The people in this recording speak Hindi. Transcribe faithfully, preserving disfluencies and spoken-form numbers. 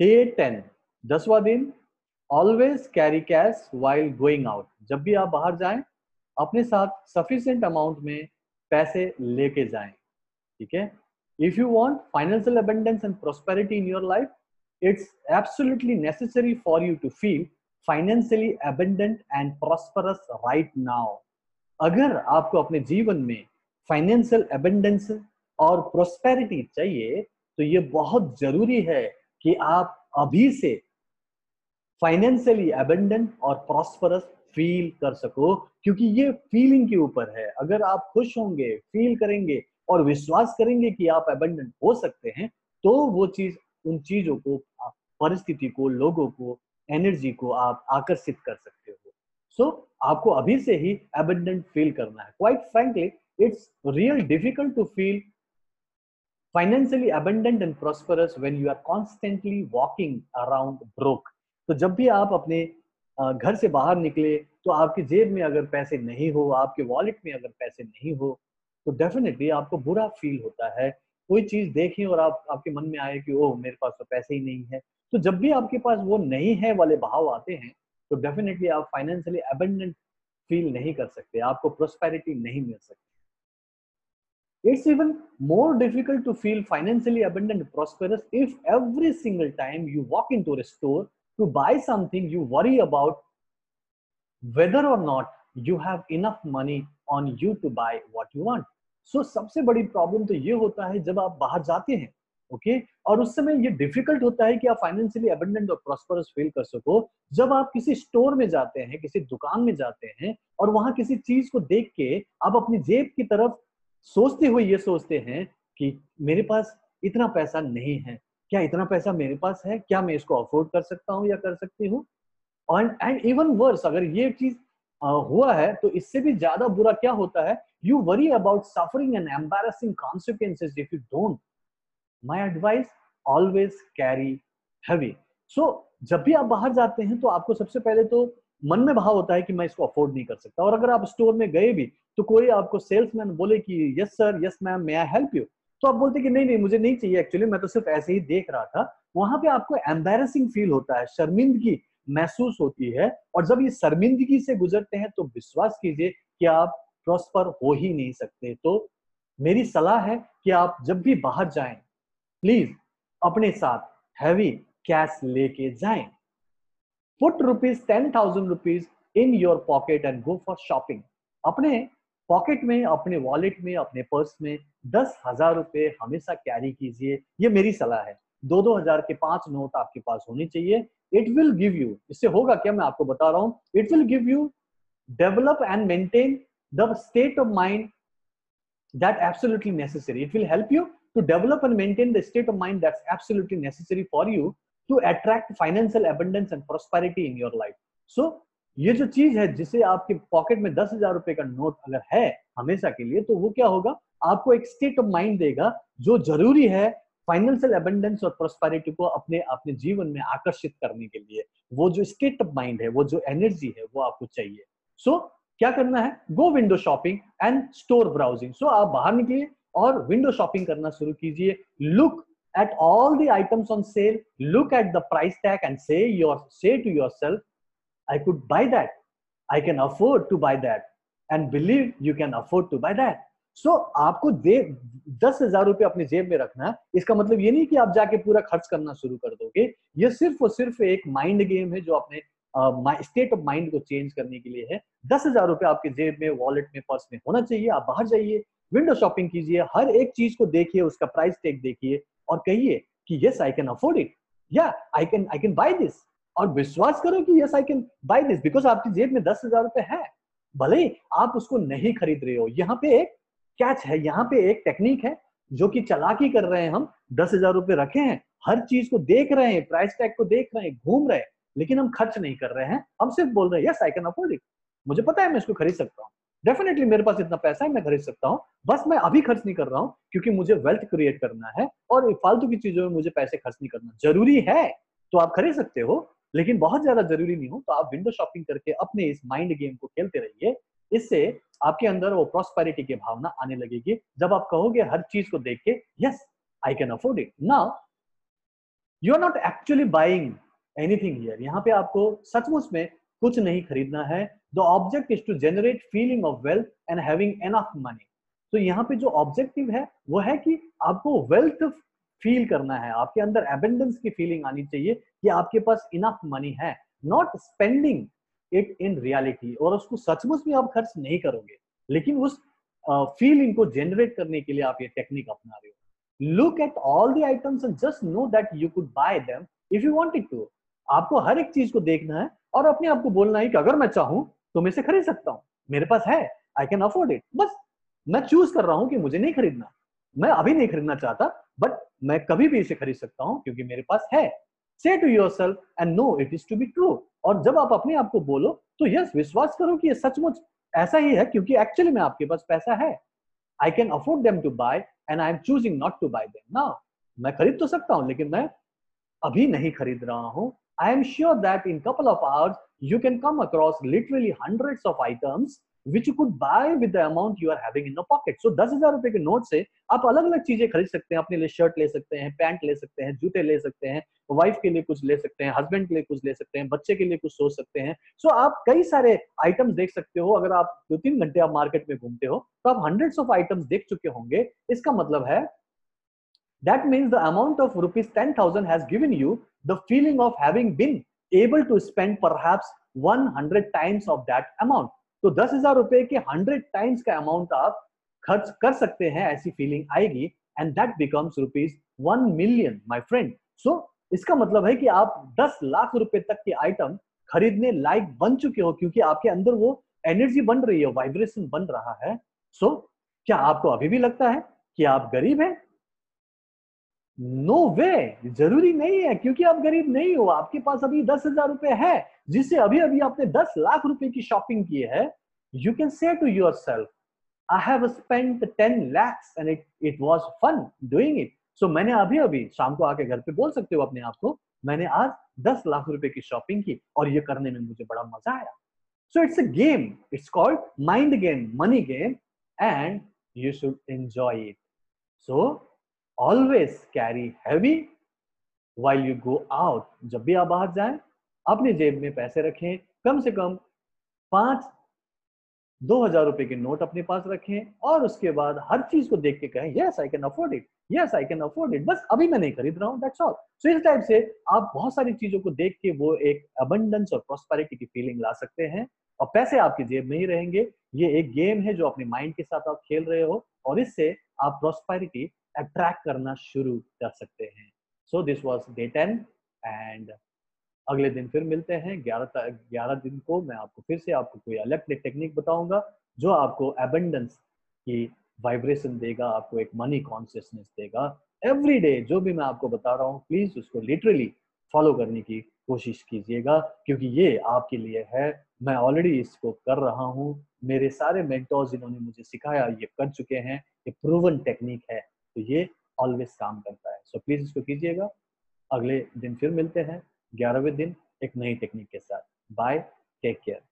डे टेन, दसवां दिन, always carry cash while going out. जब भी आप बाहर जाएं अपने साथ सफिशिएंट अमाउंट में पैसे लेके जाएं, ठीक है। If you want financial abundance and prosperity in your life, it's absolutely necessary for you to feel financially abundant and prosperous right now. अगर आपको अपने जीवन में फाइनेंशियल अबंडेंस और प्रोस्पेरिटी चाहिए तो ये बहुत जरूरी है कि आप अभी से फाइनेंशियली अबंडेंट और प्रॉस्परस फील कर सको, क्योंकि ये फीलिंग के ऊपर है। अगर आप खुश होंगे, फील करेंगे और विश्वास करेंगे कि आप अबंडेंट हो सकते हैं, तो वो चीज, उन चीजों को, परिस्थिति को, लोगों को, एनर्जी को आप आकर्षित कर सकते हो। सो so, आपको अभी से ही अबंडेंट फील करना है। Quite frankly, it's real difficult to feel financially abundant and prosperous when you are constantly walking around broke। तो जब भी आप अपने घर से बाहर निकले तो आपकी जेब में अगर पैसे नहीं हो, आपके वॉलेट में अगर पैसे नहीं हो, तो डेफिनेटली आपको बुरा फील होता है। कोई चीज देखें और आप, आपके मन में आए कि ओह मेरे पास तो पैसे ही नहीं है। तो जब भी आपके पास वो नहीं है वाले भाव आते हैं तो डेफिनेटली आप फाइनेंशियली अबंडेंट फील नहीं कर सकते, आपको प्रोस्पेरिटी नहीं मिल सकती। It's even more difficult to feel financially abundant and prosperous if every single time you walk into a store to buy something you worry about whether or not you have enough money on you to buy what you want। So सबसे बड़ी प्रॉब्लम तो ये होता है जब आप बाहर जाते हैं, ओके okay? और उस समय ये डिफिकल्ट होता है कि आप फाइनेंशियली अबंडेंट और प्रॉस्परस फील कर सको। जब आप किसी स्टोर में जाते हैं, किसी दुकान में जाते हैं और वहां किसी चीज को देख के आप अपनी जेब की तरफ सोचते हुए ये सोचते हैं कि मेरे पास इतना पैसा नहीं है, क्या इतना पैसा मेरे पास है, क्या मैं इसको अफोर्ड कर सकता हूँ या कर सकती हूँ। एंड एंड इवन वर्स, अगर ये चीज हुआ है तो इससे भी ज्यादा बुरा क्या होता है, you worry about suffering and embarrassing consequences if you don't. My advice, always carry heavy. So जब भी आप बाहर जाते हैं तो आपको सबसे पहले तो मन में भाव होता है कि मैं इसको अफोर्ड नहीं कर सकता, और अगर आप स्टोर में गए भी तो कोई आपको सेल्समैन बोले कि yes sir, yes ma'am, may I help you, तो आप बोलते कि नहीं नहीं मुझे नहीं चाहिए, एक्चुअली मैं तो सिर्फ ऐसे ही देख रहा था। वहां पे आपको एम्बैरसिंग फील होता है, शर्मिंदगी महसूस होती है, और जब ये शर्मिंदगी से गुजरते हैं तो विश्वास कीजिए कि आप प्रॉस्पर हो ही नहीं सकते। तो मेरी सलाह है कि आप जब भी बाहर जाए प्लीज अपने साथ हैवी कैश लेके जाए। Put rupees ten thousand rupees in your pocket and go for shopping। अपने पॉकेट में, अपने वॉलेट में, अपने पर्स में दस हजार रुपए हमेशा कैरी कीजिए। ये मेरी सलाह है। दो दो हजार के पांच नोट आपके पास होने चाहिए। इट विल गिव यू, इससे होगा क्या मैं आपको बता रहा हूँ, it will give you develop and maintain the state of mind that absolutely necessary. It will help you to develop and maintain the state of mind that's absolutely necessary for you to attract financial abundance and prosperity in your life। So ये जो चीज है जिसे आपके पॉकेट में दस हजार रुपए का नोट अगर है हमेशा के लिए, तो वो क्या होगा, आपको एक स्टेट ऑफ माइंड देगा जो जरूरी है फाइनेंशियल अबंडेंस और प्रोस्पेरिटी को अपने अपने जीवन में आकर्षित करने के लिए। वो जो स्टेट ऑफ माइंड है, वो जो एनर्जी है, वो आपको चाहिए। सो so, क्या करना है, go window shopping and store browsing. So आप बाहर निकलिए और विंडो शॉपिंग करना शुरू कीजिए। Look at all the items on sale, look at the price tag and say your say to yourself, I could buy that, I can afford to buy that, and believe you can afford to buy that। So आपको दे दस हजार रुपये अपनी जेब में रखना है। इसका मतलब ये नहीं कि आप जाके पूरा खर्च करना शुरू कर दोगे। ये सिर्फ और सिर्फ एक माइंड गेम है जो अपने स्टेट ऑफ माइंड को चेंज करने के लिए है। दस हजार रुपये आपके जेब में, वॉलेट में, पर्स में होना चाहिए। आप बाहर जाइए, विंडो शॉपिंग कीजिए, हर एक चीज को देखिए, उसका प्राइस टैग देखिए और कहिए कि yes I can afford it, या I can I can buy this, और विश्वास करो कि yes I can buy this, because आपकी जेब में दस हजार रुपए है, भले आप उसको नहीं खरीद रहे हो। यहाँ पे एक कैच है, यहाँ पे एक टेक्निक है जो कि चालाकी कर रहे हैं हम। दस हजार रुपए रखे हैं, हर चीज को देख रहे हैं, प्राइस टैग को देख रहे हैं, घूम रहे हैं, लेकिन हम खर्च नहीं कर रहे हैं। हम सिर्फ बोल रहे हैं yes I can afford it, मुझे पता है मैं इसको खरीद सकता हूँ, डेफिनेटली मेरे पास इतना पैसा है, मैं खरीद सकता हूँ, बस मैं अभी खर्च नहीं कर रहा हूँ क्योंकि मुझे वेल्थ क्रिएट करना है और फालतू की चीजों में मुझे पैसे खर्च नहीं करना। जरूरी है तो आप खरीद सकते हो, लेकिन बहुत ज्यादा जरूरी नहीं हो तो आप विंडो शॉपिंग करके अपने इस माइंड गेम को खेलते रहिए। इससे आपके अंदर वो प्रॉस्पेरिटी की भावना आने लगेगी। जब आप कहोगे हर चीज को देख के yes I can afford it, now you are not actually buying anything here. यहाँ पे आपको सचमुच में कुछ नहीं खरीदना है। The object is to generate feeling of wealth and having enough money. तो यहाँ पे जो ऑब्जेक्टिव है वो है कि आपको वेल्थ फील करना है, आपके अंदर एबंडेंस की फीलिंग आनी चाहिए कि आपके पास इनफ मनी है, not spending it in reality. और उसको सचमुच में आप खर्च नहीं करोगे, लेकिन उस फीलिंग uh, को जनरेट करने के लिए आप ये टेक्निक अपना रहे हो। Look at all the items and just know that you could buy them if you wanted to. आपको हर एक चीज को देखना है और अपने आप को बोलना है कि अगर मैं चाहूं तो मैं इसे खरीद सकता हूँ, मेरे पास है, आई कैन अफोर्ड इट। बस मैं चूज कर रहा हूँ कि मुझे नहीं खरीदना, मैं अभी नहीं खरीदना चाहता, बट मैं कभी भी इसे खरीद सकता हूँ क्योंकि मेरे पास है। Say to yourself and know it is to be true. और जब आप अपने आप को बोलो तो यस, विश्वास करो कि ये सचमुच ऐसा ही है क्योंकि एक्चुअली में आपके पास पैसा है। I can afford them to buy and I am choosing not to buy them now. मैं खरीद तो सकता हूँ लेकिन मैं अभी नहीं खरीद रहा हूँ। I am sure that in couple of hours you can come across literally hundreds of items which you could buy with the amount you are having in your pocket. So दस हजार रुपए के नोट से आप अलग अलग चीजें खरीद सकते हैं, अपने लिए शर्ट ले सकते हैं, पैंट ले सकते हैं, जूते ले सकते हैं, वाइफ के लिए कुछ ले सकते हैं, हस्बैंड के लिए कुछ ले सकते हैं, बच्चे के लिए कुछ सोच सकते हैं। सो so आप कई सारे आइटम्स देख सकते हो। अगर आप दो तीन घंटे आप मार्केट में घूमते हो तो आप हंड्रेड्स ऑफ आइटम्स देख चुके होंगे। इसका मतलब है that means the amount of rupees ten thousand has given you the feeling of having been able to spend perhaps one hundred times of that amount. तो दस हजार रुपए के हंड्रेड टाइम्स का अमाउंट आप खर्च कर सकते हैं, ऐसी फीलिंग आएगी। And that becomes rupees one million my friend. So इसका मतलब है कि आप दस लाख रुपए तक के आइटम खरीदने लायक बन चुके हो क्योंकि आपके अंदर वो एनर्जी बन रही है, वाइब्रेशन बन रहा है। सो so, क्या आपको अभी भी लगता है कि आप गरीब हैं? नो वे, जरूरी नहीं है क्योंकि आप गरीब नहीं हो। आपके पास अभी दस हजार रुपए है जिससे अभी अभी आपने दस लाख रुपए की शॉपिंग की है। You can say to yourself I have spent ten lakhs and it it was fun doing it. So मैंने अभी अभी शाम को आके घर पे बोल सकते हो अपने आप को, मैंने आज दस लाख रुपए की शॉपिंग की और ये करने में मुझे बड़ा मजा आया। So it's a game, it's called mind game, money game, and you should enjoy it. So Always carry heavy while you go out. जब भी आप बाहर जाएं अपनी जेब में पैसे रखें, कम से कम पांच दो हजार रुपए के नोट अपने पास रखें और उसके बाद हर चीज को देख के कहें yes I can afford it, yes I can afford it, बस अभी मैं नहीं खरीद रहा हूँ, that's all। So इस टाइप से आप बहुत सारी चीजों को देख के वो एक abundance और prosperity की फीलिंग ला सकते हैं और पैसे आपकी जेब में ही रहेंगे। ये एक गेम है जो अपने माइंड के साथ आप खेल रहे हो और इससे आप प्रॉस्पेरिटी अट्रैक्ट करना शुरू कर सकते हैं। So this was day ten and अगले दिन फिर मिलते हैं। ग्यारह ग्यारह दिन को मैं आपको फिर से आपको कोई अलग टेक्निक बताऊंगा जो आपको एबंडेंस की वाइब्रेशन देगा, आपको एक मनी कॉन्शियसनेस देगा। एवरी डे जो भी मैं आपको बता रहा हूँ प्लीज उसको लिटरली फॉलो करने की कोशिश कीजिएगा क्योंकि ये आपके लिए है। मैं ऑलरेडी इसको कर रहा हूँ, मेरे सारे मेंटर्स जिन्होंने मुझे सिखाया ये कर चुके हैं, ये प्रूवन टेक्निक है तो ये ऑलवेज काम करता है। सो so, प्लीज इसको कीजिएगा। अगले दिन फिर मिलते हैं ग्यारहवें दिन एक नई टेक्निक के साथ। Bye, take care.